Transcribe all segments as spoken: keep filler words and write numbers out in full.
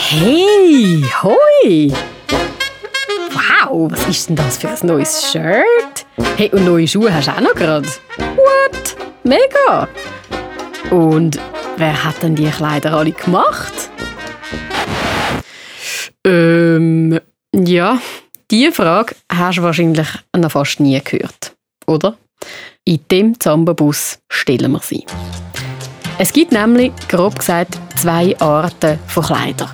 Hey, hoi! Wow, was ist denn das für ein neues Shirt? Hey, und neue Schuhe hast du auch noch gerade? What? Mega! Und wer hat denn die Kleider alle gemacht? Ähm, ja, diese Frage hast du wahrscheinlich noch fast nie gehört, oder? In dem Zambobus stellen wir sie. Es gibt nämlich, grob gesagt, zwei Arten von Kleidern.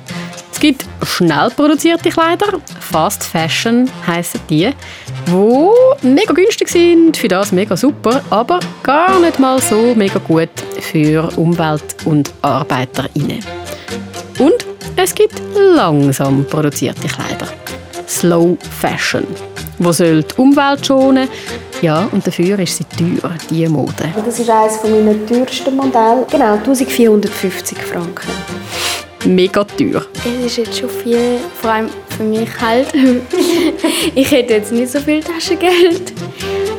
Es gibt schnell produzierte Kleider, Fast Fashion heissen die, die mega günstig sind, für das mega super, aber gar nicht mal so mega gut für Umwelt und ArbeiterInnen. Und es gibt langsam produzierte Kleider, Slow Fashion, wo soll die Umwelt schonen. Ja, und dafür ist sie teuer, diese Mode. Das ist eines meiner teuersten Modelle. Genau, vierzehnhundertfünfzig Franken. Mega teuer. Es ist jetzt schon viel, vor allem für mich halt. Ich hätte jetzt nicht so viel Taschengeld.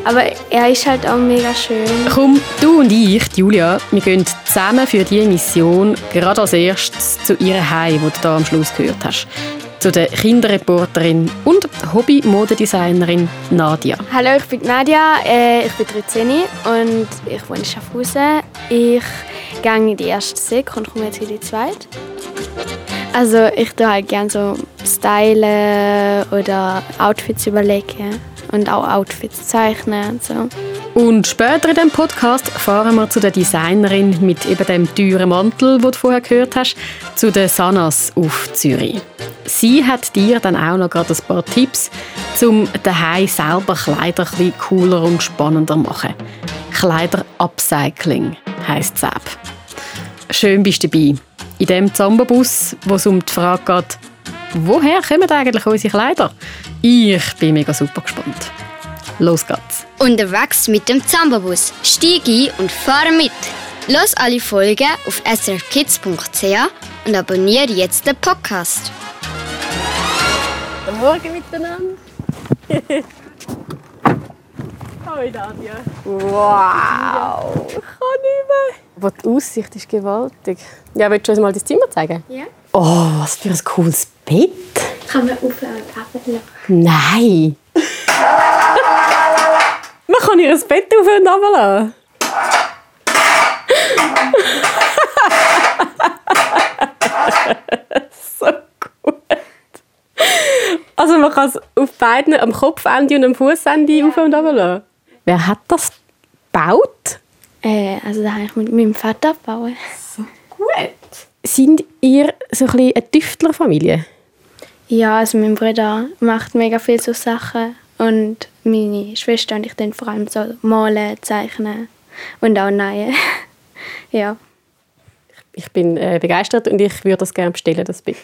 Aber er ist halt auch mega schön. Komm, du und ich, Julia, wir gehen zusammen für diese Mission gerade als erstes zu ihrer Heim, die du hier am Schluss gehört hast. Zu der Kinderreporterin und Hobby-Modedesignerin Nadia. Hallo, ich bin Nadia, ich bin dreizehn und ich wohne in Schaffhausen. Ich gehe in die erste Sek und komme jetzt in die zweite. Also ich tue halt gerne so stylen oder Outfits überlegen und auch Outfits zeichnen und so. Und später in diesem Podcast fahren wir zu der Designerin mit eben dem teuren Mantel, den du vorher gehört hast, zu den Sanas auf Zürich. Sie hat dir dann auch noch gerade ein paar Tipps, um daheim selber Kleider ein bisschen cooler und spannender zu machen. Kleider-Upcycling heisst es ab. Schön bist du dabei. In diesem Zambobus, wo es um die Frage geht, woher kommen eigentlich unsere Kleider? Ich bin mega super gespannt. Los geht's. Unterwegs mit dem Zambobus. Steig ein und fahr mit. Los alle Folgen auf S R F kids punkt c h und abonniere jetzt den Podcast. Guten Morgen miteinander. Hallo Nadia. Wow. Ich kann nicht mehr. Aber die Aussicht ist gewaltig. Ja, willst du uns mal dein Zimmer zeigen? Ja. Oh, was für ein cooles Bett. Kann man rauf und runter? Nein. Man kann ihr das Bett rauf und runter lassen. So gut. Also man kann es auf beiden, am Kopfende und am Fußende rauf und runter lassen. Wer hat das gebaut? Äh, also das habe ich mit meinem Vater gebaut. So gut. Sind ihr so ein eine Tüftlerfamilie? Ja, also mein Bruder macht mega viele so Sachen. Und meine Schwester und ich dann vor allem so malen, zeichnen und auch nähen. Ja. Ich bin äh, begeistert und ich würde das gerne bestellen, das Bild.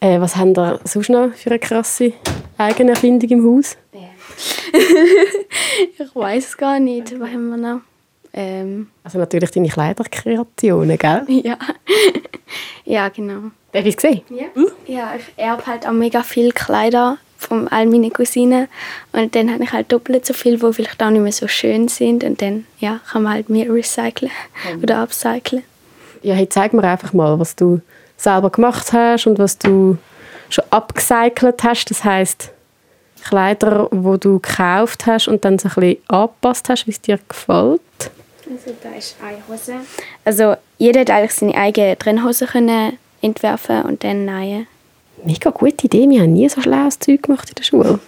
Äh, was haben da sonst noch für eine krasse Eigenerfindung im Haus? Ja. Ich weiß gar nicht. Was haben wir noch? Ähm. Also natürlich deine Kleiderkreationen, gell? Ja. Ja, genau. Darf ich es sehen? Ja. Hm? Ja, ich erbe halt auch mega viele Kleider von all meinen Cousinen. Und dann habe ich halt doppelt so viel, die vielleicht auch nicht mehr so schön sind. Und dann ja, kann man halt mehr recyceln mhm. oder upcyclen. Ja, hey, zeig mir einfach mal, was du selber gemacht hast und was du schon upgecycelt hast. Das heisst, Kleider, die du gekauft hast und dann so ein bisschen angepasst hast, wie es dir gefällt. Also da ist eine Hose. Also jeder hat eigentlich seine eigene Trennhose können entwerfen und dann nähen. Mega gute Idee, wir haben nie so schlaues Zeug gemacht in der Schule.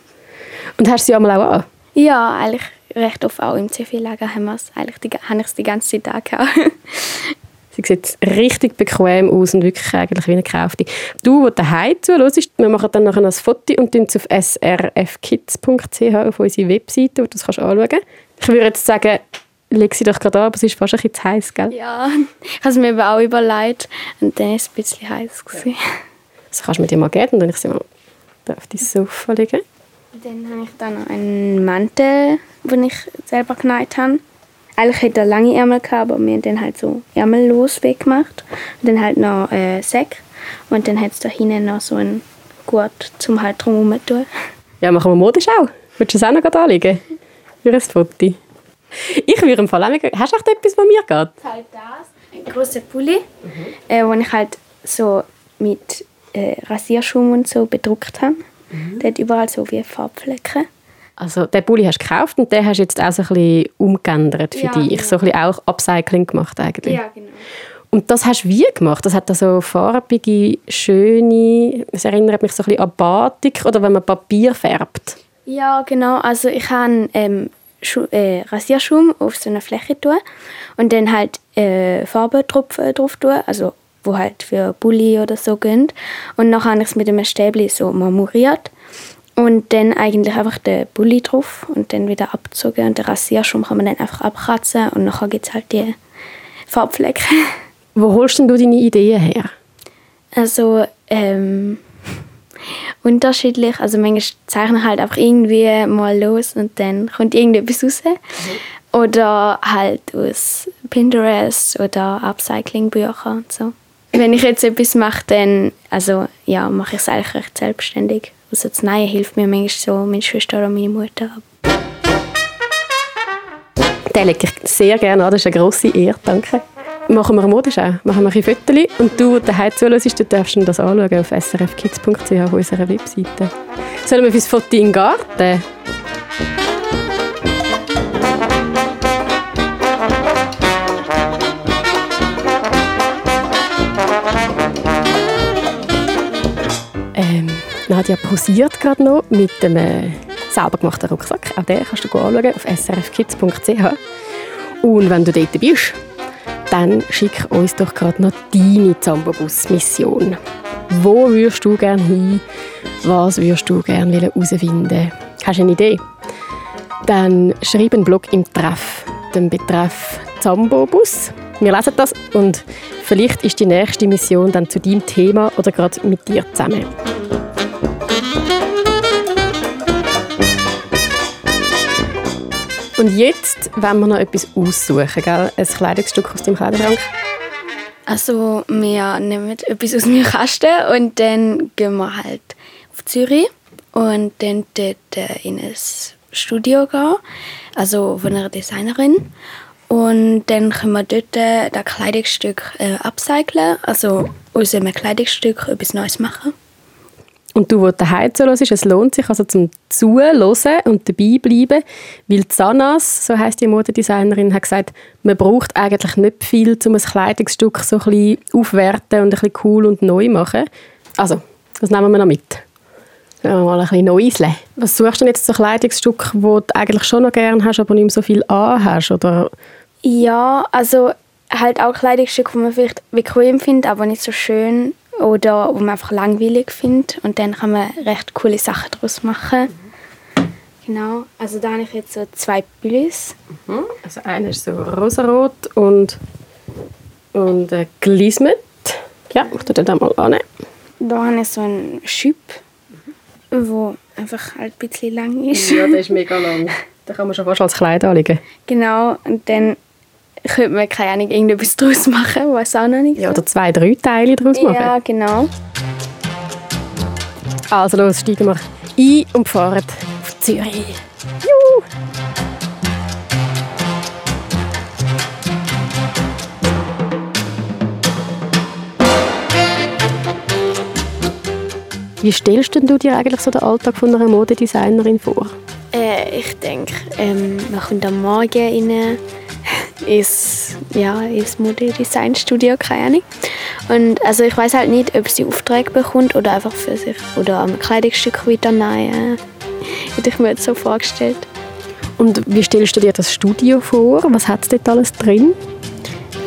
Und hast du sie auch mal auch an? Ja, eigentlich recht oft auch im C V-Lager haben wir es. Eigentlich die, habe ich es die ganze Zeit angehauen. Sie sieht richtig bequem aus und wirklich eigentlich wie eine Kaufte. Du, die daheim zuhörst, wir machen dann nachher ein Foto und tun es auf s r f kids punkt c h auf unsere Webseite, wo du es anschauen kannst. Ich würde jetzt sagen, leg sie doch gerade an, aber es ist fast ein bisschen zu heiß, gell? Ja, ich habe es mir aber auch überlegt und dann war es ein bisschen heiß. Ja. Das kannst du mir dir mal geben und dann ich sie mal auf dein Sofa legen. Dann habe ich da noch einen Mantel, den ich selber genäht habe. Eigentlich hatte ich lange Ärmel gehabt, aber wir haben dann halt so ärmellos weggemacht. Und dann halt noch äh, Säcke. Und dann hat es da hinten noch so einen Gurt, um halt drum herum zu tun. Ja, machen wir modisch auch. Willst du es auch noch anlegen? Für ein Foto. Ich würde im Fall auch mega... Hast du echt etwas, was mir geht? Halt das. Ein grosser Pulli, mhm. äh, wo ich halt so mit äh, Rasierschaum und so bedruckt haben. Mhm. Der hat überall so wie Farbflecken. Also den Pulli hast du gekauft und den hast du jetzt auch so ein bisschen umgeändert für ja, dich. Genau. So ein bisschen auch Upcycling gemacht eigentlich. Ja, genau. Und das hast du wie gemacht? Das hat da so farbige, schöne, es erinnert mich so ein bisschen an Batik oder wenn man Papier färbt. Ja, genau. Also ich habe ähm, Schu- äh, Rasierschaum auf so eine Fläche tun und dann halt äh, Farbe drauf, äh, drauf tun, also wo halt für Bulli oder so gehen. Und dann habe ich es mit einem Stäbli so marmoriert und dann eigentlich einfach den Bulli drauf und dann wieder abgezogen. Und den Rasierschaum kann man dann einfach abkratzen und dann gibt es halt die Farbflecken. Wo holst denn du deine Ideen her? Also, ähm, unterschiedlich. Also manchmal zeichne ich halt einfach irgendwie mal los und dann kommt irgendetwas raus. Mhm. Oder halt aus Pinterest oder Upcycling-Büchern und so. Wenn ich jetzt etwas mache, dann also, ja, mache ich es eigentlich recht selbstständig. Also das Nähen hilft mir manchmal so, meine Schwester oder meine Mutter. Den lege ich sehr gerne an, das ist eine grosse Ehre, danke. Machen wir eine Modenschau, machen wir ein Fotos und du, der heute zuhörst, du darfst das anschauen auf s r f kids punkt c h auf unserer Webseite. Sollen wir fürs Foto in den Garten? Ähm, Nadia posiert gerade noch mit einem selber gemachten Rucksack. Auch den kannst du anschauen auf s r f kids punkt c h. Und wenn du dort bist, dann schick uns doch gerade noch deine Zambobus-Mission. Wo würdest du gerne hin? Was würdest du gerne herausfinden? Hast du eine Idee? Dann schreib einen Blog im Treff, den Betreff Zambobus. Wir lesen das und vielleicht ist die nächste Mission dann zu deinem Thema oder gerade mit dir zusammen. Und jetzt wollen wir noch etwas aussuchen, gell? Ein Kleidungsstück aus deinem Kleiderschrank. Also wir nehmen etwas aus meinem Kasten und dann gehen wir halt auf Zürich und dann dort in ein Studio gehen, also von einer Designerin. Und dann können wir dort das Kleidungsstück äh, upcyclen, also aus einem Kleidungsstück etwas Neues machen. Und du, wo zu Hause zuhörst, es lohnt sich also zum Zuhören und dabei bleiben, weil Sanas, so heisst die Modedesignerin, hat gesagt, man braucht eigentlich nicht viel, um ein Kleidungsstück so ein bisschen aufwerten und ein bisschen cool und neu machen. Also, das nehmen wir noch mit. Nehmen wir mal ein bisschen Neues. Was suchst du denn jetzt so ein Kleidungsstück, das du eigentlich schon noch gerne hast, aber nicht mehr so viel anhast, oder? Ja, also halt auch Kleidungsstücke, die man vielleicht bequem findet, aber nicht so schön. Oder wo man einfach langweilig findet. Und dann kann man recht coole Sachen daraus machen. Mhm. Genau. Also da habe ich jetzt so zwei Pullis. Mhm. Also einer ist so rosarot und, und äh, glismet. Ja, ich tue den mal an. Da habe ich so einen Schub, der mhm. einfach halt ein bisschen lang ist. Ja, der ist mega lang. Den kann man schon fast als Kleid anlegen. Genau. Und dann könnte man, keine Ahnung, irgendetwas daraus machen, was auch noch nicht so. Ja, oder zwei, drei Teile daraus machen. Ja, genau. Also los, steigen wir ein und fahren auf Zürich. Juhu! Wie stellst denn du dir eigentlich so den Alltag von einer Modedesignerin vor? Äh, ich denke, ähm, man kommt am Morgen rein, ins, ja, ins Modedesign-Studio, keine Ahnung. Und also ich weiß halt nicht, ob sie Aufträge bekommt oder einfach für sich oder am Kleidungsstück wieder nähen. Hätte ich mir jetzt so vorgestellt. Und wie stellst du dir das Studio vor? Was hat es dort alles drin?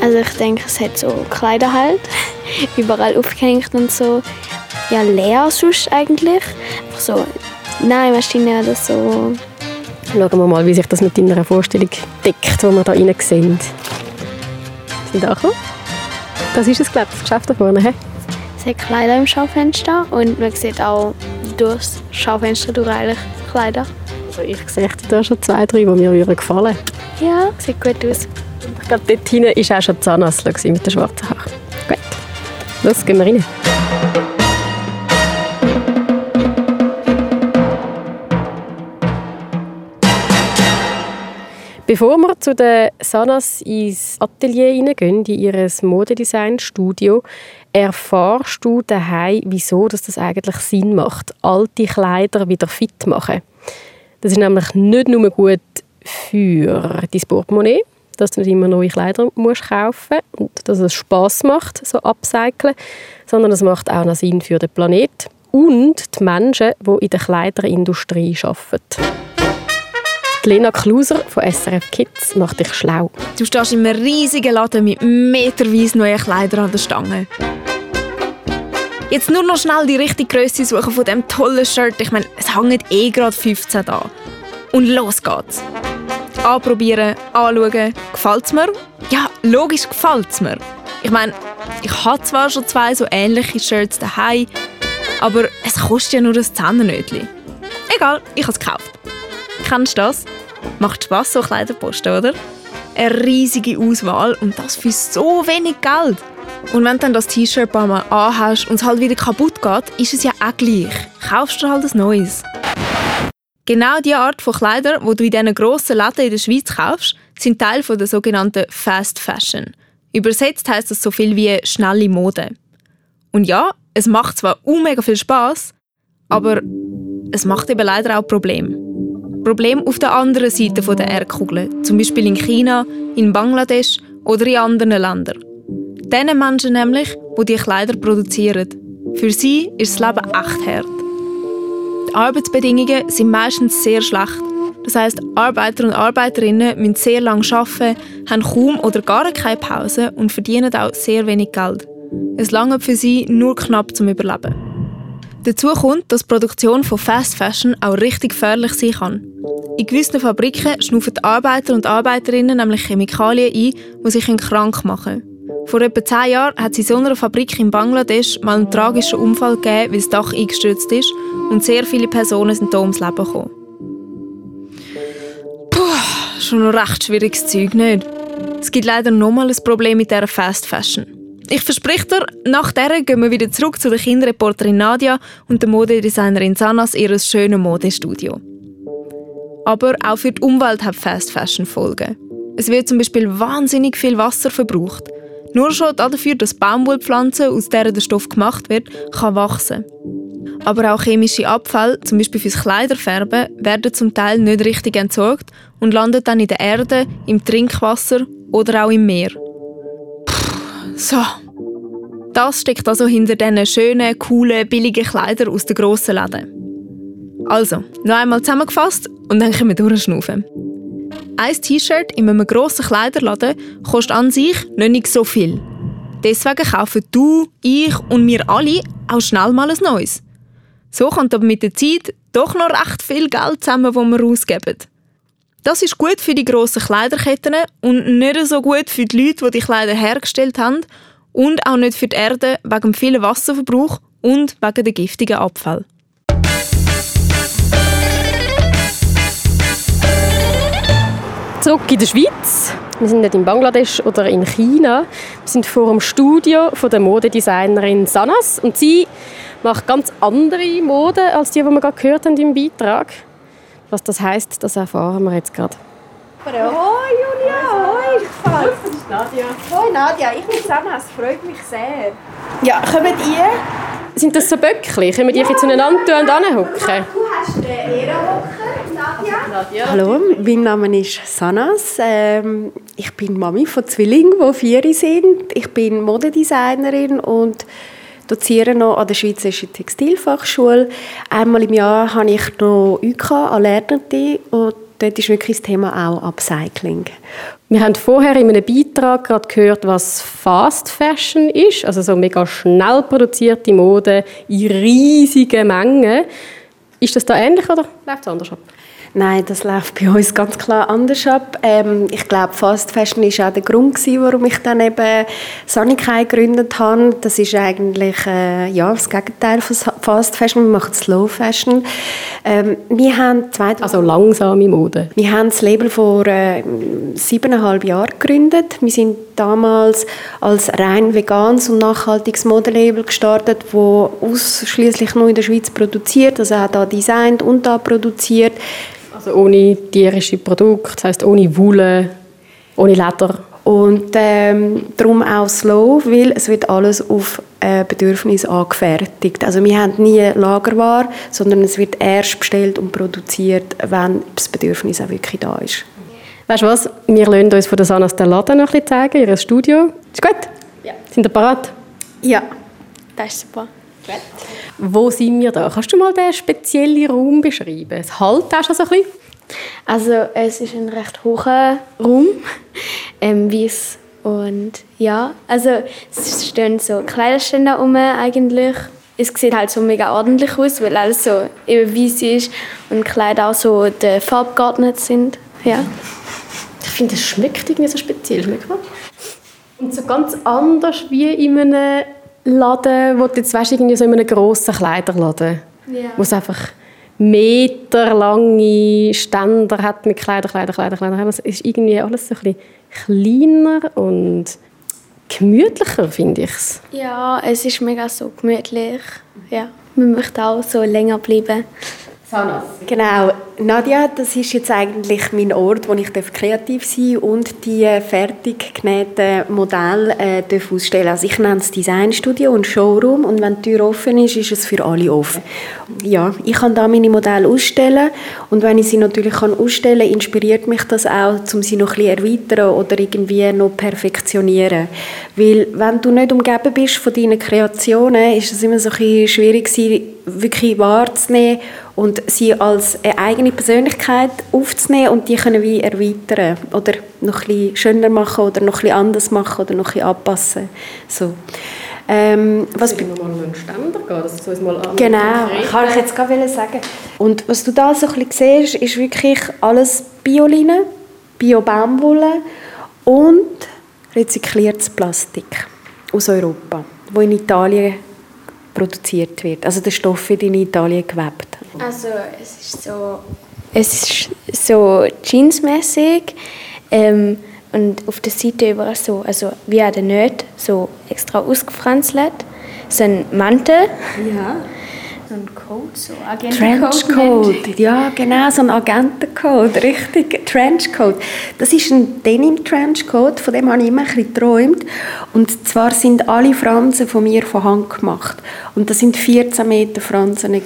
Also ich denke, es hat so Kleider halt, überall aufgehängt und so. Ja, leer sonst eigentlich. Einfach so Nähmaschine oder so. Schauen wir mal, wie sich das mit deiner Vorstellung deckt, die wir hier rein sehen. Sind angekommen? Das ist es, glaube ich, das Geschäft da vorne. He? Es hat Kleider im Schaufenster und man sieht auch durchs Schaufenster durch eigentlich Kleider. Also ich sehe da schon zwei, drei, die mir gefallen würden. Ja, sieht gut aus. Ich glaube, dort hinten ist auch schon Sanas mit den schwarzen Haaren. Gut, los, gehen wir rein. Bevor wir zu den Sanas ins Atelier hineingehen, in ihr Modedesign-Studio, erfahrst du daheim, wieso das eigentlich Sinn macht, alte Kleider wieder fit machen. Das ist nämlich nicht nur gut für dein Portemonnaie, dass du nicht immer neue Kleider musst kaufen und dass es Spass macht, so upcyclen, sondern es macht auch noch Sinn für den Planeten und die Menschen, die in der Kleiderindustrie arbeiten. Die Lena Kluser von S R F Kids macht dich schlau. Du stehst in einem riesigen Laden mit meterweise neuen Kleidern an der Stange. Jetzt nur noch schnell die richtige Grösse suchen von diesem tollen Shirt. Ich meine, es hängt eh gerade fünfzehn an. Und los geht's. Anprobieren, anschauen. Gefällt's mir? Ja, logisch gefällt's mir. Ich meine, ich habe zwar schon zwei so ähnliche Shirts daheim, aber es kostet ja nur ein Zehner-Nötchen. Egal, ich habe es gekauft. Kennst du das? Macht Spass, so Kleider posten, oder? Eine riesige Auswahl und das für so wenig Geld. Und wenn du dann das T-Shirt ein paar Mal anhast und es halt wieder kaputt geht, ist es ja auch gleich. Kaufst du halt ein neues. Genau die Art von Kleider, die du in diesen grossen Läden in der Schweiz kaufst, sind Teil von der sogenannten Fast Fashion. Übersetzt heisst das so viel wie schnelle Mode. Und ja, es macht zwar mega viel Spass, aber es macht eben leider auch Probleme. Problem auf der anderen Seite der Erdkugel, zum Beispiel in China, in Bangladesch oder in anderen Ländern. Diesen Menschen nämlich, die diese Kleider produzieren. Für sie ist das Leben echt hart. Die Arbeitsbedingungen sind meistens sehr schlecht. Das heisst, Arbeiter und Arbeiterinnen müssen sehr lange arbeiten, haben kaum oder gar keine Pause und verdienen auch sehr wenig Geld. Es langt für sie nur knapp zum Überleben. Dazu kommt, dass die Produktion von Fast Fashion auch richtig gefährlich sein kann. In gewissen Fabriken schnaufen die Arbeiter und Arbeiterinnen nämlich Chemikalien ein, die sie krank machen können. Vor etwa zehn Jahren hat es in so einer Fabrik in Bangladesch mal einen tragischen Unfall gegeben, weil das Dach eingestürzt ist und sehr viele Personen sind hier ums Leben gekommen. Puh, schon noch recht schwieriges Zeug, nicht? Es gibt leider nochmal ein Problem mit dieser Fast Fashion. Ich verspreche dir, nach dieser gehen wir wieder zurück zu der Kinderreporterin Nadia und der Modedesignerin Sanas ihres schönen Modestudio. Aber auch für die Umwelt hat Fast Fashion Folgen. Es wird zum Beispiel wahnsinnig viel Wasser verbraucht. Nur schon dafür, dass Baumwollpflanzen, aus denen der Stoff gemacht wird, kann wachsen. Aber auch chemische Abfälle, zum Beispiel fürs Kleiderfärben, werden zum Teil nicht richtig entsorgt und landen dann in der Erde, im Trinkwasser oder auch im Meer. So, das steckt also hinter diesen schönen, coolen, billigen Kleidern aus den grossen Läden. Also, noch einmal zusammengefasst und dann können wir durchschnaufen. Ein T-Shirt in einem grossen Kleiderladen kostet an sich noch nicht so viel. Deswegen kaufen du, ich und wir alle auch schnell mal ein neues. So kommt aber mit der Zeit doch noch recht viel Geld zusammen, das wir ausgeben. Das ist gut für die grossen Kleiderketten und nicht so gut für die Leute, die die Kleider hergestellt haben und auch nicht für die Erde wegen dem vielen Wasserverbrauch und wegen der giftigen Abfall. Zurück in der Schweiz. Wir sind nicht in Bangladesch oder in China. Wir sind vor dem Studio von der Modedesignerin Sanas und sie macht ganz andere Mode als die, die wir gerade gehört haben im Beitrag. Was das heisst, das erfahren wir jetzt gerade. Hoi Julia, hoi, ich fahre. Das ist Nadia. Hoi Nadia, ich bin Sanas, freut mich sehr. Ja, kommt ihr? Sind das so Böckchen? Können wir die ja, zueinander tun und anhocken? Du hast den Ehrenhocken, Nadia. Hallo, mein Name ist Sanas. Ich bin Mami von Zwillingen, die vier sind. Ich bin Modedesignerin und doziere noch an der Schweizerischen Textilfachschule. Einmal im Jahr habe ich noch U K an Lernende und dort ist wirklich das Thema auch Upcycling. Wir haben vorher in einem Beitrag gerade gehört, was Fast Fashion ist, also so mega schnell produzierte Mode in riesigen Mengen. Ist das da ähnlich oder läuft es anders ab? Nein, das läuft bei uns ganz klar anders ab. Ähm, ich glaube, Fast Fashion war auch der Grund, warum ich dann eben Sanikai gegründet habe. Das ist eigentlich äh, ja, das Gegenteil von Fast Fashion. Wir machen Slow Fashion. Ähm, wir haben also langsame Mode. Wir haben das Label vor äh, siebeneinhalb Jahren gegründet. Wir sind damals als rein veganes und nachhaltiges Modelabel gestartet, das ausschließlich nur in der Schweiz produziert, also auch da designt und da produziert. Also ohne tierische Produkte, das heisst ohne Wolle, ohne Leder. Und ähm, darum auch slow, weil es wird alles auf äh, Bedürfnis angefertigt. Also wir haben nie Lagerware, sondern es wird erst bestellt und produziert, wenn das Bedürfnis auch wirklich da ist. Weißt du was? Wir lassen uns von der Sanas den Laden noch ein bisschen zeigen, ihr Studio. Ist gut? Ja. Sind ihr bereit? Ja, das ist super. Gut. Wo sind wir da? Kannst du mal den speziellen Raum beschreiben? Es halt hast du so ein bisschen. Also es ist ein recht hoher Raum, ähm, weiss und ja, also es stehen so Kleiderständer rum eigentlich. Es sieht halt so mega ordentlich aus, weil alles so eben weiss ist und Kleider auch so der Farbe geordnet sind, ja. Ich finde, es schmeckt irgendwie so speziell, schmeckt man? Und so ganz anders wie in einem Laden, wo du jetzt weißt, irgendwie so in einem grossen Kleiderladen, ja. Wo es einfach meterlange Ständer hat mit Kleider, Kleider, Kleider, Kleider. Es ist irgendwie alles so ein bisschen kleiner und gemütlicher, finde ich es. Ja, es ist mega so gemütlich. Ja, man möchte auch so länger bleiben. Sanas. Genau. Nadia, das ist jetzt eigentlich mein Ort, wo ich kreativ sein darf und die fertig genähten Modelle äh, ausstellen darf. Also ich nenne es Designstudio und Showroom und wenn die Tür offen ist, ist es für alle offen. Ja, ich kann da meine Modelle ausstellen und wenn ich sie natürlich kann ausstellen kann, inspiriert mich das auch, um sie noch ein bisschen erweitern oder irgendwie noch perfektionieren. Weil wenn du nicht umgeben bist von deinen Kreationen, ist es immer so ein bisschen schwierig, sie wirklich wahrzunehmen und sie als eine eigene Persönlichkeit aufzunehmen und die können wir erweitern oder noch ein bisschen schöner machen oder noch ein bisschen anders machen oder noch ein bisschen anpassen. So. Ähm, was be- nochmal einen Ständer gehen, dass du uns mal an- Genau, kann ich jetzt gerade sagen. Und was du da so ein bisschen siehst, ist wirklich alles Bioline, Bio-Baumwolle und rezykliertes Plastik aus Europa, wo in Italien produziert wird. Also der Stoff wird in Italien gewebt. Also es ist so, es ist so jeansmäßig ähm, und auf der Seite überall so, also wie an den Nähten, so extra ausgefranzelt. So ein Mantel. Ja. So ein Coat, so Agentencoat. Trenchcoat, ja genau, so ein Agentencoat, richtig, Trenchcoat. Das ist ein Denim-Trenchcoat, von dem habe ich immer ein bisschen geträumt. Und zwar sind alle Fransen von mir von Hand gemacht. Und das waren vierzehn Meter Fransen, die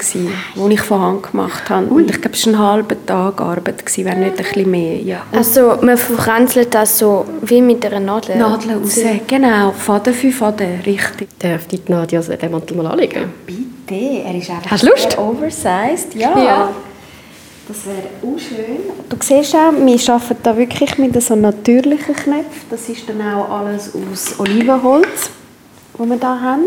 ich von Hand gemacht habe. Und ich glaube, es war ein halber Tag Arbeit, wenn nicht ein bisschen mehr. Ja. Also man verfranzelt das so wie mit einer Nadel? Nadel raus, genau, Faden für Faden, richtig. Darf die Nadia den Mantel mal anlegen? Bitte. Er ist Hast du Lust? Oversized, ja. ja. Das wäre auch schön. Du siehst auch, wir arbeiten da wirklich mit so natürlichen Knöpfen. Das ist dann auch alles aus Olivenholz, das wir da haben.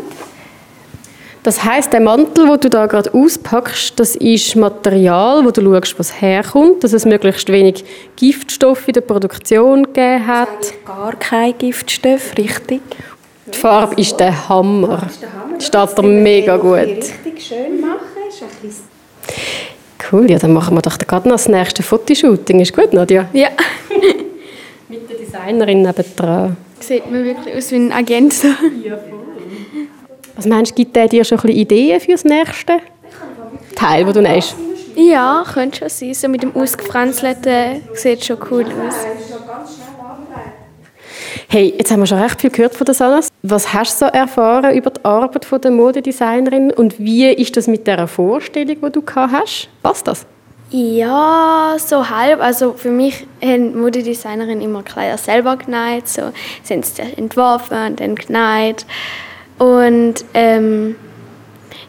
Das heisst, der Mantel, den du da gerade auspackst, das ist Material, wo du schaust, was herkommt, dass es möglichst wenig Giftstoffe in der Produktion gegeben hat. Gar keine Giftstoffe, richtig. Die Farbe ist der Hammer. Das steht dir mega gut. Richtig schön machen. Cool, ja, dann machen wir doch gerade noch das nächste Fotoshooting. Ist gut, Nadia? Ja. Mit der Designerin nebendran. Sieht man wirklich aus wie ein Agent. So. Ja, voll. Was meinst du, gibt der dir schon ein bisschen Ideen für das nächste Teil, das du nähst? Ja, könnte schon sein. So mit dem ausgefranzelten sieht schon cool aus. Hey, jetzt haben wir schon recht viel gehört von der Sanas. Was hast du so erfahren über die Arbeit von der Modedesignerin und wie ist das mit dieser Vorstellung, die du gehabt hast? Passt das? Ja, so halb. Also für mich haben die Modedesignerinnen immer Kleider selber genäht. So, sie haben es entworfen und dann genäht. Und ähm,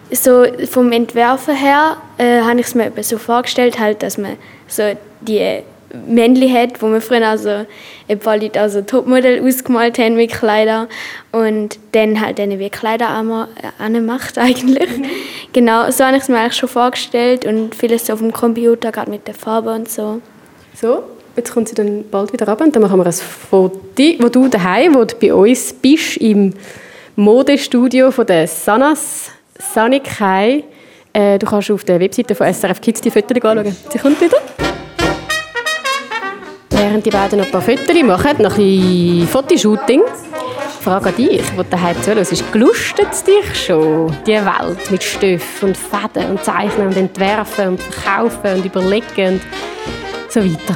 so vom Entwerfen her äh, habe ich es mir so vorgestellt, halt, dass man so die Männchen hat, wo wir früher also ein paar Leute also Topmodel ausgemalt haben mit Kleidern und dann halt dann wie Kleider anmacht eigentlich. Mhm. Genau, so habe ich es mir eigentlich schon vorgestellt und vieles so auf dem Computer, gerade mit der Farbe und so. So, jetzt kommt sie dann bald wieder runter und dann machen wir ein Foto, wo du daheim, wo du bei uns bist, im Modestudio von der Sanas, Sanikai. Äh, du kannst auf der Webseite von S R F Kids die Fotos anschauen. Sie kommt wieder. Während die beiden noch ein paar Fotos machen, noch ein Fotoshooting, Frage an dich, die daheim zuhörst, ist, gelustet es dich schon, die Welt mit Stoff und Fäden und Zeichnen und Entwerfen und Verkaufen und Überlegen und so weiter?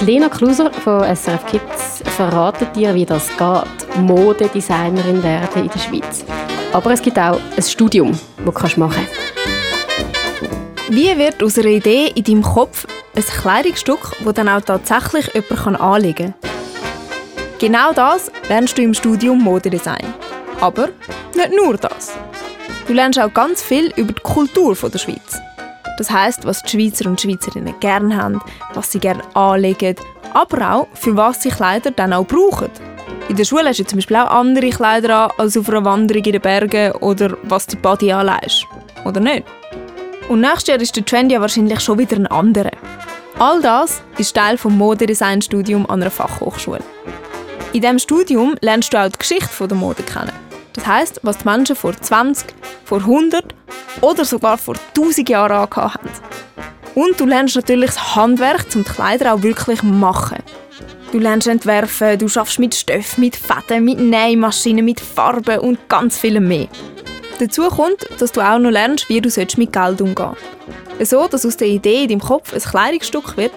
Die Lena Kluser von S R F Kids verratet dir, wie das geht, Modedesignerin werden in der Schweiz. Aber es gibt auch ein Studium, das du machen kannst. Wie wird aus einer Idee in deinem Kopf ein Kleidungsstück, das dann auch tatsächlich jemand anlegen kann? Genau das lernst du im Studium Modedesign. Aber nicht nur das. Du lernst auch ganz viel über die Kultur der Schweiz. Das heisst, was die Schweizer und Schweizerinnen gerne haben, was sie gerne anlegen, aber auch, für was sie Kleider dann auch brauchen. In der Schule hast du zum Beispiel auch andere Kleider an, als auf einer Wanderung in den Bergen oder was die Body anlegst. Oder nicht? Und nächstes Jahr ist der Trend ja wahrscheinlich schon wieder ein anderer. All das ist Teil des Modedesign-Studiums an einer Fachhochschule. In diesem Studium lernst du auch die Geschichte der Mode kennen. Das heisst, was die Menschen vor zwanzig, vor hundert oder sogar vor tausend Jahren angehabt haben. Und du lernst natürlich das Handwerk, um die Kleider auch wirklich zu machen. Du lernst entwerfen, du schaffst mit Stoffen, mit Fäden, mit Nähmaschinen, mit Farben und ganz viel mehr. Dazu kommt, dass du auch noch lernst, wie du mit Geld umgehen sollst. So, dass aus der Idee in deinem Kopf ein Kleidungsstück wird,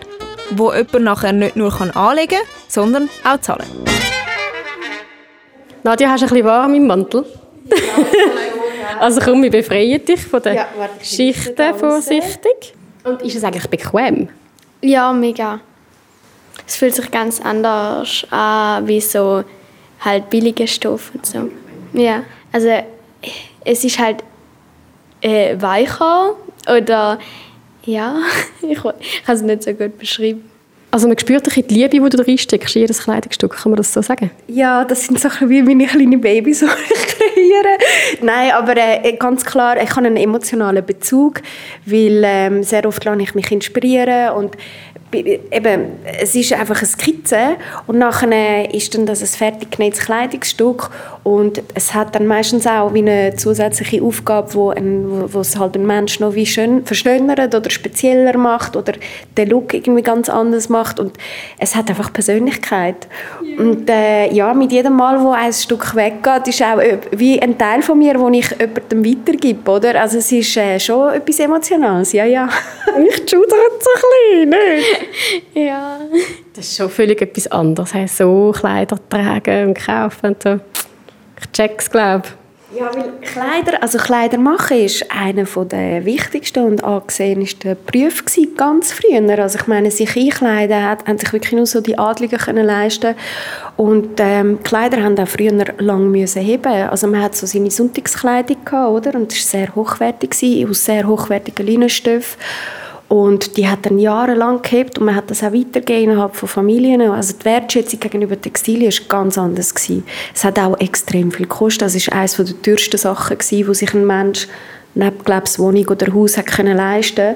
wo jemand nachher nicht nur anlegen kann, sondern auch zahlen. Nadia, hast du ein bisschen warm im Mantel? Also komm, wir befreien dich von den ja, Schichten vorsichtig. Und ist es eigentlich bequem? Ja, mega. Es fühlt sich ganz anders an, wie so halt billige Stoff und so. Ja, also es ist halt äh, weicher oder ja, ich kann es nicht so gut beschreiben. Also man spürt die Liebe, die du da reinsteckst, in jedes Kleidungsstück, kann man das so sagen? Ja, das sind Sachen wie meine kleinen Babys, die ich kreiere. Nein, aber äh, ganz klar, ich habe einen emotionalen Bezug, weil ähm, sehr oft lasse ich mich inspirieren und eben, es ist einfach eine Skizze und nachher ist dann das ein fertig genähtes Kleidungsstück und es hat dann meistens auch wie eine zusätzliche Aufgabe, wo, ein, wo, wo es halt einen Menschen noch wie schön verschönert oder spezieller macht oder den Look irgendwie ganz anders macht und es hat einfach Persönlichkeit. Yeah. Und äh, ja, mit jedem Mal, wo ein Stück weggeht, ist auch wie ein Teil von mir, den ich jemandem weitergebe, oder? Also es ist äh, schon etwas Emotionales, ja, ja. Ich schudere so ein bisschen, nicht? Ja. Das ist schon völlig etwas anderes, hey, so Kleider tragen und kaufen und so. Ich check's, glaube ich. Ja, weil Kleider, also Kleider machen ist einer der wichtigsten und angesehensten Berufe gewesen, ganz früher. Also ich meine, sich einkleiden hat, haben sich wirklich nur so die Adligen können leisten. Und ähm, Kleider haben auch früher lang müssen heben. Also man hat so seine Sonntagskleidung gehabt, oder? Und es war sehr hochwertig gewesen, aus sehr hochwertigen Leinenstoffen. Und die hat dann jahrelang gehabt und man hat das auch weitergegeben innerhalb von Familien. Also die Wertschätzung gegenüber Textilien war ganz anders gewesen. Es hat auch extrem viel gekostet. Das war eines der teuersten Sachen gewesen, die sich ein Mensch neben Glebs Wohnung oder Haus hat können leisten.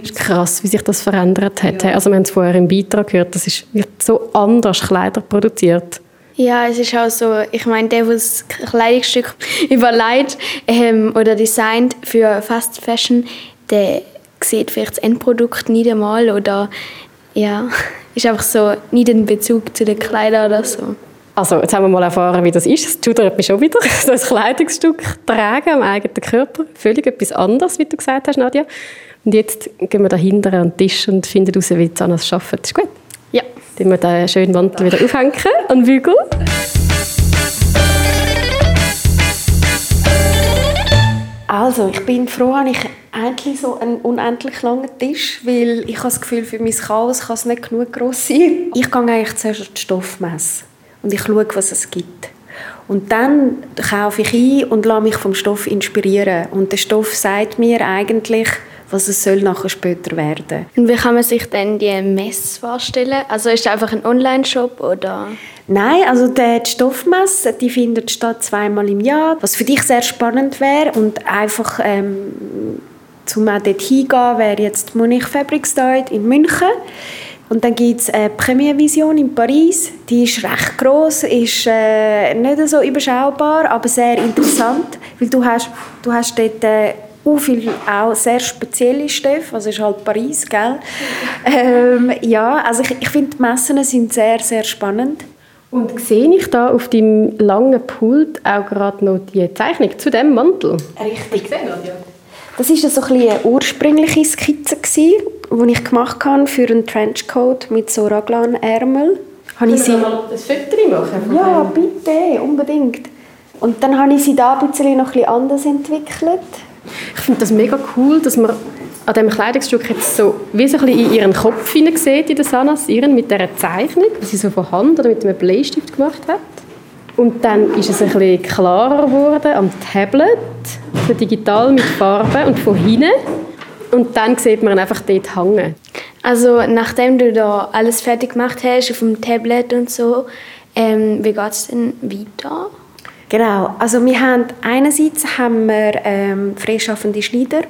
Das ist krass, wie sich das verändert hat. Ja. Also wir haben es vorher im Beitrag gehört, das ist so anders Kleider produziert. Ja, es ist auch so, ich meine, der, der das Kleidungsstück überlegt ähm, oder designt für Fast Fashion, der sieht vielleicht das Endprodukt nicht einmal oder ja, ist einfach so nicht in Bezug zu den Kleidern oder so. Also, jetzt haben wir mal erfahren, wie das ist. Das schudert mich schon wieder. So ein Kleidungsstück tragen am eigenen Körper. Völlig etwas anderes, wie du gesagt hast, Nadia. Und jetzt gehen wir da hinten an den Tisch und finden raus, wie Sanas arbeitet. Ist gut? Ja. Dann wir den schönen Mantel wieder aufhängen an den Bügel. Also, ich bin froh, dass ich eigentlich so einen unendlich langen Tisch, weil ich habe das Gefühl, für mein Chaos kann es nicht genug gross sein. Ich gehe eigentlich zuerst an die Stoffmesse und ich schaue, was es gibt. Und dann kaufe ich ein und lasse mich vom Stoff inspirieren. Und der Stoff sagt mir eigentlich, was es soll nachher später werden. Und wie kann man sich denn die Messe vorstellen? Also ist das einfach ein Online-Shop oder? Nein, also die Stoffmesse, die findet statt zweimal im Jahr, was für dich sehr spannend wäre und einfach ähm, zum auch dort hingehen wäre jetzt Munich Fabric Start in München. Und dann gibt es eine Première Vision in Paris. Die ist recht gross, ist äh, nicht so überschaubar, aber sehr interessant, weil du hast, du hast dort äh, viel auch sehr spezielle Stoffe, also ist halt Paris, gell? ähm, ja, also ich, ich finde, die Messen sind sehr, sehr spannend. Und sehe ich da auf deinem langen Pult auch gerade noch die Zeichnung zu diesem Mantel? Richtig, Nadia. Das war so ein bisschen eine ursprüngliche Skizze, die ich gemacht habe für einen Trenchcoat mit so Raglanärmeln. Können wir sie... mal ein Foto machen? Ja, bitte, unbedingt. Und dann habe ich sie da ein bisschen noch ein bisschen anders entwickelt. Ich finde das mega cool, dass man an diesem Kleidungsstück jetzt so wie so ein bisschen in ihren Kopf hineinsieht, in der Sanas, ihren, mit dieser Zeichnung, die sie so von Hand oder mit einem Bleistift gemacht hat. Und dann ist es ein bisschen klarer geworden am Tablet, also digital mit Farbe und von hinten. Und dann sieht man einfach dort hängen. Also nachdem du da alles fertig gemacht hast, auf dem Tablet und so, ähm, wie geht es denn weiter? Genau, also wir haben einerseits haben wir ähm, freischaffende Schneider,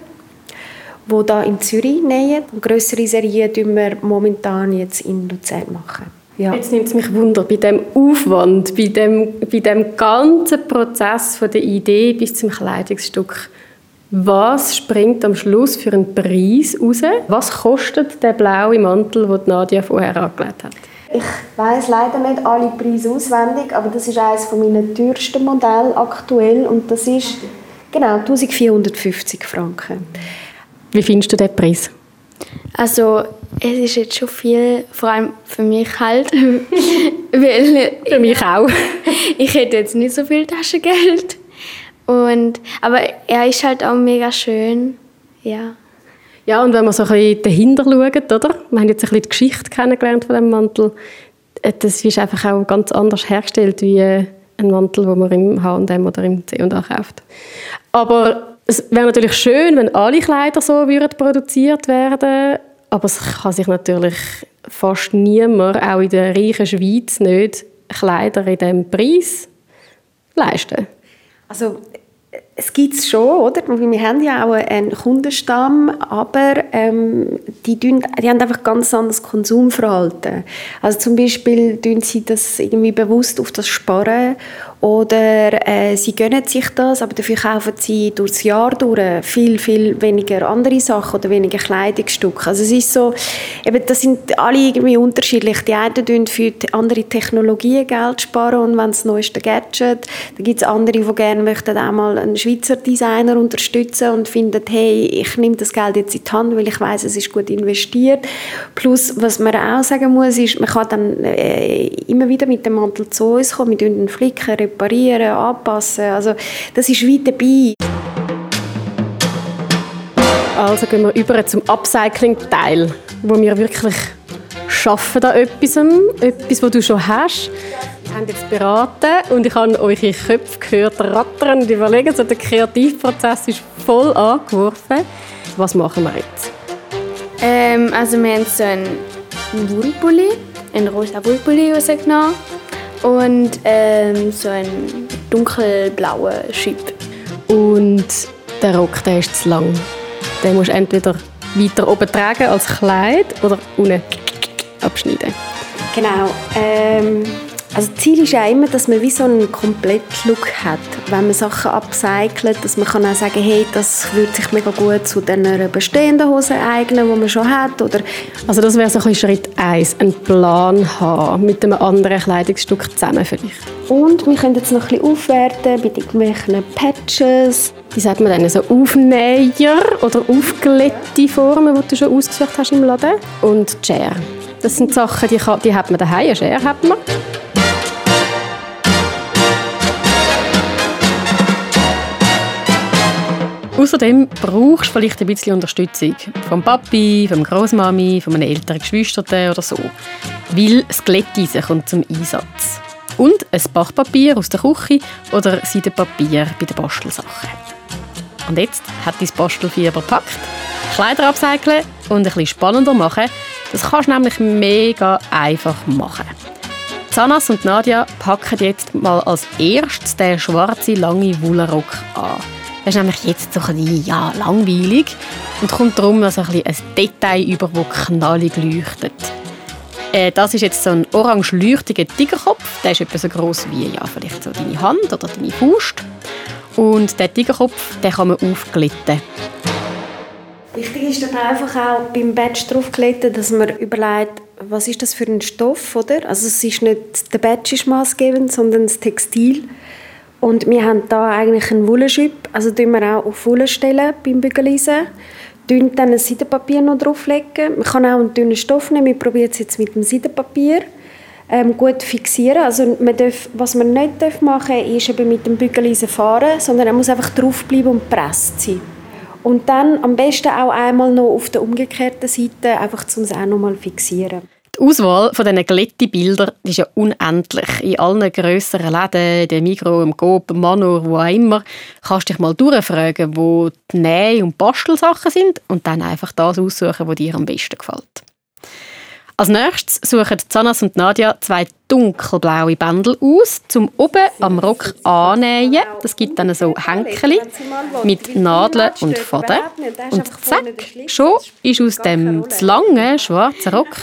die hier in Zürich nähen. Grössere Serien machen wir momentan jetzt in Luzern. Machen. Ja. Jetzt nimmt es mich Wunder, bei diesem Aufwand, bei dem, bei dem ganzen Prozess von der Idee bis zum Kleidungsstück, was springt am Schluss für einen Preis raus? Was kostet der blaue Mantel, den Nadia vorher angelegt hat? Ich weiss leider nicht alle Preise auswendig, aber das ist eines meiner teuersten Modelle aktuell und das ist genau vierzehnhundertfünfzig Franken. Wie findest du den Preis? Also, es ist jetzt schon viel, vor allem für mich halt. Weil, für mich auch. Ich hätte jetzt nicht so viel Taschengeld. Und, aber er ist halt auch mega schön, ja. Ja, und wenn wir so ein bisschen dahinter schauen, oder? Wir haben jetzt ein bisschen die Geschichte kennengelernt von diesem Mantel. Das ist einfach auch ganz anders hergestellt wie ein Mantel, den man im H und M oder im C und A kauft. Aber es wäre natürlich schön, wenn alle Kleider so produziert werden, aber es kann sich natürlich fast niemand, auch in der reichen Schweiz nicht, Kleider in diesem Preis leisten. Also, es gibt es schon, oder? Wir haben ja auch einen Kundenstamm, aber ähm, die, tun, die haben einfach ganz anderes Konsumverhalten. Also zum Beispiel tun sie das irgendwie bewusst auf das Sparen oder äh, sie gönnen sich das, aber dafür kaufen sie durch das Jahr durch viel, viel weniger andere Sachen oder weniger Kleidungsstücke. Also es ist so, eben, das sind alle irgendwie unterschiedlich. Die einen tun für andere Technologien Geld sparen und wenn das neueste Gadget, dann gibt es andere, die gerne möchten auch mal einen Schweizer Designer unterstützen und finden, hey, ich nehme das Geld jetzt in die Hand, weil ich weiss, es ist gut investiert. Plus, was man auch sagen muss, ist, man kann dann äh, immer wieder mit dem Mantel zu uns kommen, wir tun den Flicken, reparieren, anpassen, also das ist weit dabei. Also gehen wir über zum Upcycling-Teil, wo wir wirklich arbeiten an etwas, etwas, was du schon hast. Wir haben jetzt beraten und ich habe eure Köpfe gehört rattern und überlegen, so der Kreativprozess ist voll angeworfen. Was machen wir jetzt? Ähm, also wir haben so einen Wollpulli, einen rosa Wollpulli rausgenommen und ähm, so einen dunkelblauen Schip. Und der Rock, der ist zu lang. Den musst du entweder weiter oben tragen als Kleid oder unten abschneiden. Genau. Ähm, also das Ziel ist ja immer, dass man wie so einen Komplettlook hat, wenn man Sachen upcycelt, dass man kann auch sagen, hey, das würde sich mega gut zu den bestehenden Hosen eignen, die man schon hat. Oder also das wäre so ein Schritt eins, einen Plan haben, mit einem anderen Kleidungsstück zusammen vielleicht. Und wir können jetzt noch ein bisschen aufwerten mit irgendwelchen Patches. Die sagt man dann so Aufnäher oder aufgelegte Formen, die du schon ausgesucht hast im Laden. Und die Schere. Das sind Sachen, die, kann, die hat man daheim, eine Schere hat man. Außerdem brauchst du vielleicht ein bisschen Unterstützung vom Papi, vom Großmami, von einem älteren Geschwister oder so, weil das Glätteisen kommt zum Einsatz. Und ein Backpapier aus der Küche oder Seidenpapier bei den Bastelsachen. Und jetzt hat dein Bastelfieber gepackt, Kleider upcyclen und ein bisschen spannender machen. Das kannst du nämlich mega einfach machen. Sanas und Nadia packen jetzt mal als erstes den schwarzen, langen Wollrock an. Das ist nämlich jetzt so ein bisschen, ja, langweilig und kommt darum noch so ein, ein Detail über, das knallig leuchtet. Äh, das ist jetzt so ein orange leuchtiger Tigerkopf. Der ist etwa so gross wie, ja, vielleicht so deine Hand oder deine Faust. Und diesen Tigerkopf, den kann man aufglätten. Wichtig ist dann einfach auch beim Badge draufgelegt, dass man überlegt, was ist das für ein Stoff, oder? Also es ist nicht der Badge ist maßgebend, sondern das Textil. Und wir haben da eigentlich einen Wollenschub, also tun wir auch auf Wolle stellen beim Bügelisen. Dünn dann ein Seidenpapier noch drauflegen. Man kann auch einen dünnen Stoff nehmen. Wir probieren es jetzt mit dem Seidenpapier ähm, gut fixieren. Also man darf, was man nicht machen darf, ist eben mit dem Bügelisen fahren, sondern er muss einfach draufbleiben und gepresst sein. Und dann am besten auch einmal noch auf der umgekehrten Seite, einfach um es auch noch mal fixieren. Die Auswahl von diesen Glätti-Bildern ist ja unendlich. In allen grösseren Läden, der Migros, im Coop, Manor, wo auch immer, kannst du dich mal durchfragen, wo die Näh- und Bastelsachen sind und dann einfach das aussuchen, was dir am besten gefällt. Als nächstes suchen Sanas und Nadia zwei dunkelblaue Bändel aus, zum oben am Rock annähen. Das gibt dann so Hänkchen mit Nadeln und Faden. Und zack, schon ist aus dem langen schwarzen Rock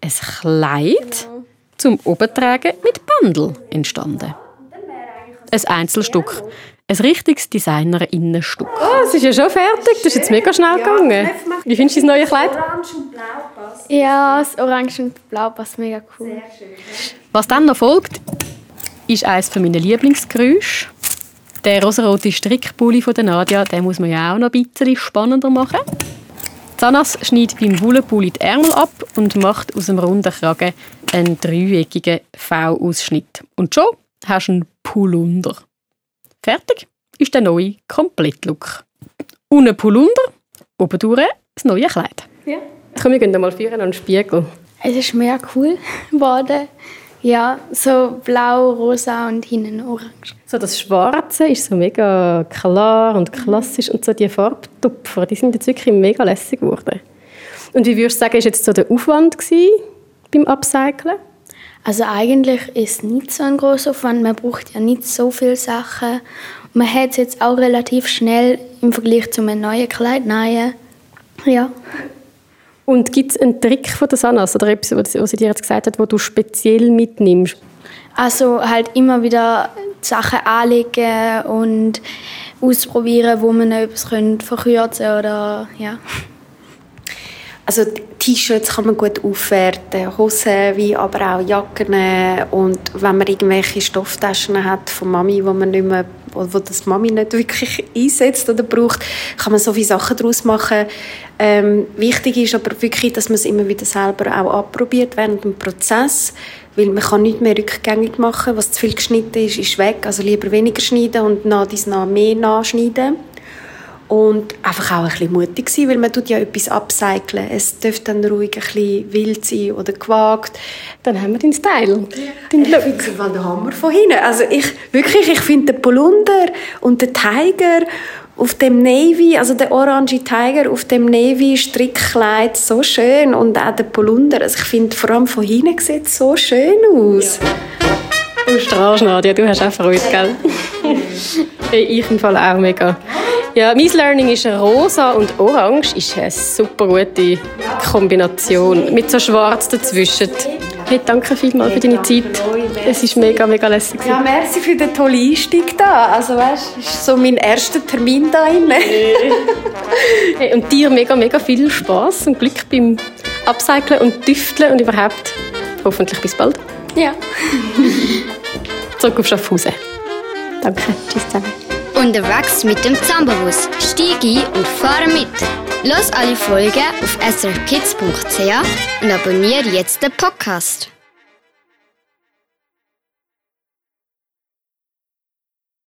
ein Kleid zum Obentragen mit Bändel entstanden. Ein Einzelstück. Ein richtiges Designerinnenstück. Oh, es ist ja schon fertig. Das ist jetzt mega schnell gegangen. Wie findest du das neue Kleid? Orange und Blau passt. Ja, das Orange und Blau passt mega cool. Sehr schön, ja. Was dann noch folgt, ist eines meiner Lieblingsgeräusche. Der rosarote Strickpulli von Nadia, den muss man ja auch noch ein bisschen spannender machen. Sanas schneidet beim Wollenpulli die Ärmel ab und macht aus dem runden Kragen einen dreieckigen V-Ausschnitt. Und schon hast du einen Pullunder. Fertig ist der neue Komplettlook. Unten Pullunder, oben durch das neue Kleid. Ja. Jetzt kommen wir mal führen an den Spiegel. Es ist mega cool geworden. Ja, so blau, rosa und hinten orange. So das Schwarze ist so mega klar und klassisch. Mhm. Und so die Farbtupfer, die sind jetzt wirklich mega lässig geworden. Und wie würdest du sagen, war jetzt so der Aufwand beim Upcyclen? Also eigentlich ist es nicht so ein grosser Aufwand. Man braucht ja nicht so viele Sachen. Man hat es jetzt auch relativ schnell im Vergleich zu einem neuen Kleid. Nein, ja. Und gibt es einen Trick von der Sanas oder etwas, was sie dir jetzt gesagt hat, wo du speziell mitnimmst? Also halt immer wieder Sachen anlegen und ausprobieren, wo man etwas verkürzen kann oder ja. Also T-Shirts kann man gut aufwerten, Hosen, wie aber auch Jacken und wenn man irgendwelche Stofftaschen hat von Mami, wo man nicht mehr, wo das Mami nicht wirklich einsetzt oder braucht, kann man so viele Sachen daraus machen. Ähm, wichtig ist aber wirklich, dass man es immer wieder selber auch abprobiert während dem Prozess, weil man kann nichts mehr rückgängig machen. Was zu viel geschnitten ist, ist weg. Also lieber weniger schneiden und nach dies nach mehr nachschneiden. Und einfach auch ein bisschen mutig sein, weil man tut ja etwas upcyclen. Es dürfte dann ruhig ein bisschen wild sein oder gewagt. Dann haben wir den Style. Den ich finde es der Hammer von hinten. Also ich, wirklich, ich finde den Polunder und den Tiger auf dem Navy, also den orange Tiger auf dem Navy-Strickkleid so schön und auch den Polunder. Also ich finde, vor allem von hinten sieht es so schön aus. Ja. Du strahlst, Nadia, du hast auch Freude, gell? Ich im Fall auch mega. Ja, mein Learning ist rosa und orange ist eine super gute Kombination. Mit so schwarz dazwischen. Hey, danke vielmals für deine Zeit. Es war mega, mega lässig. Ja, merci für den tollen Einstieg da. Also weißt, das ist so mein erster Termin da drin. Hey, und dir mega, mega viel Spass und Glück beim Upcyclen und Tüfteln und überhaupt hoffentlich bis bald. Ja. Zurück auf Schaffhausen. Danke, tschüss zusammen. Unterwegs mit dem Zambobus. Steig ein und fahr mit. Los alle Folgen auf S R F Kids Punkt C H und abonniere jetzt den Podcast.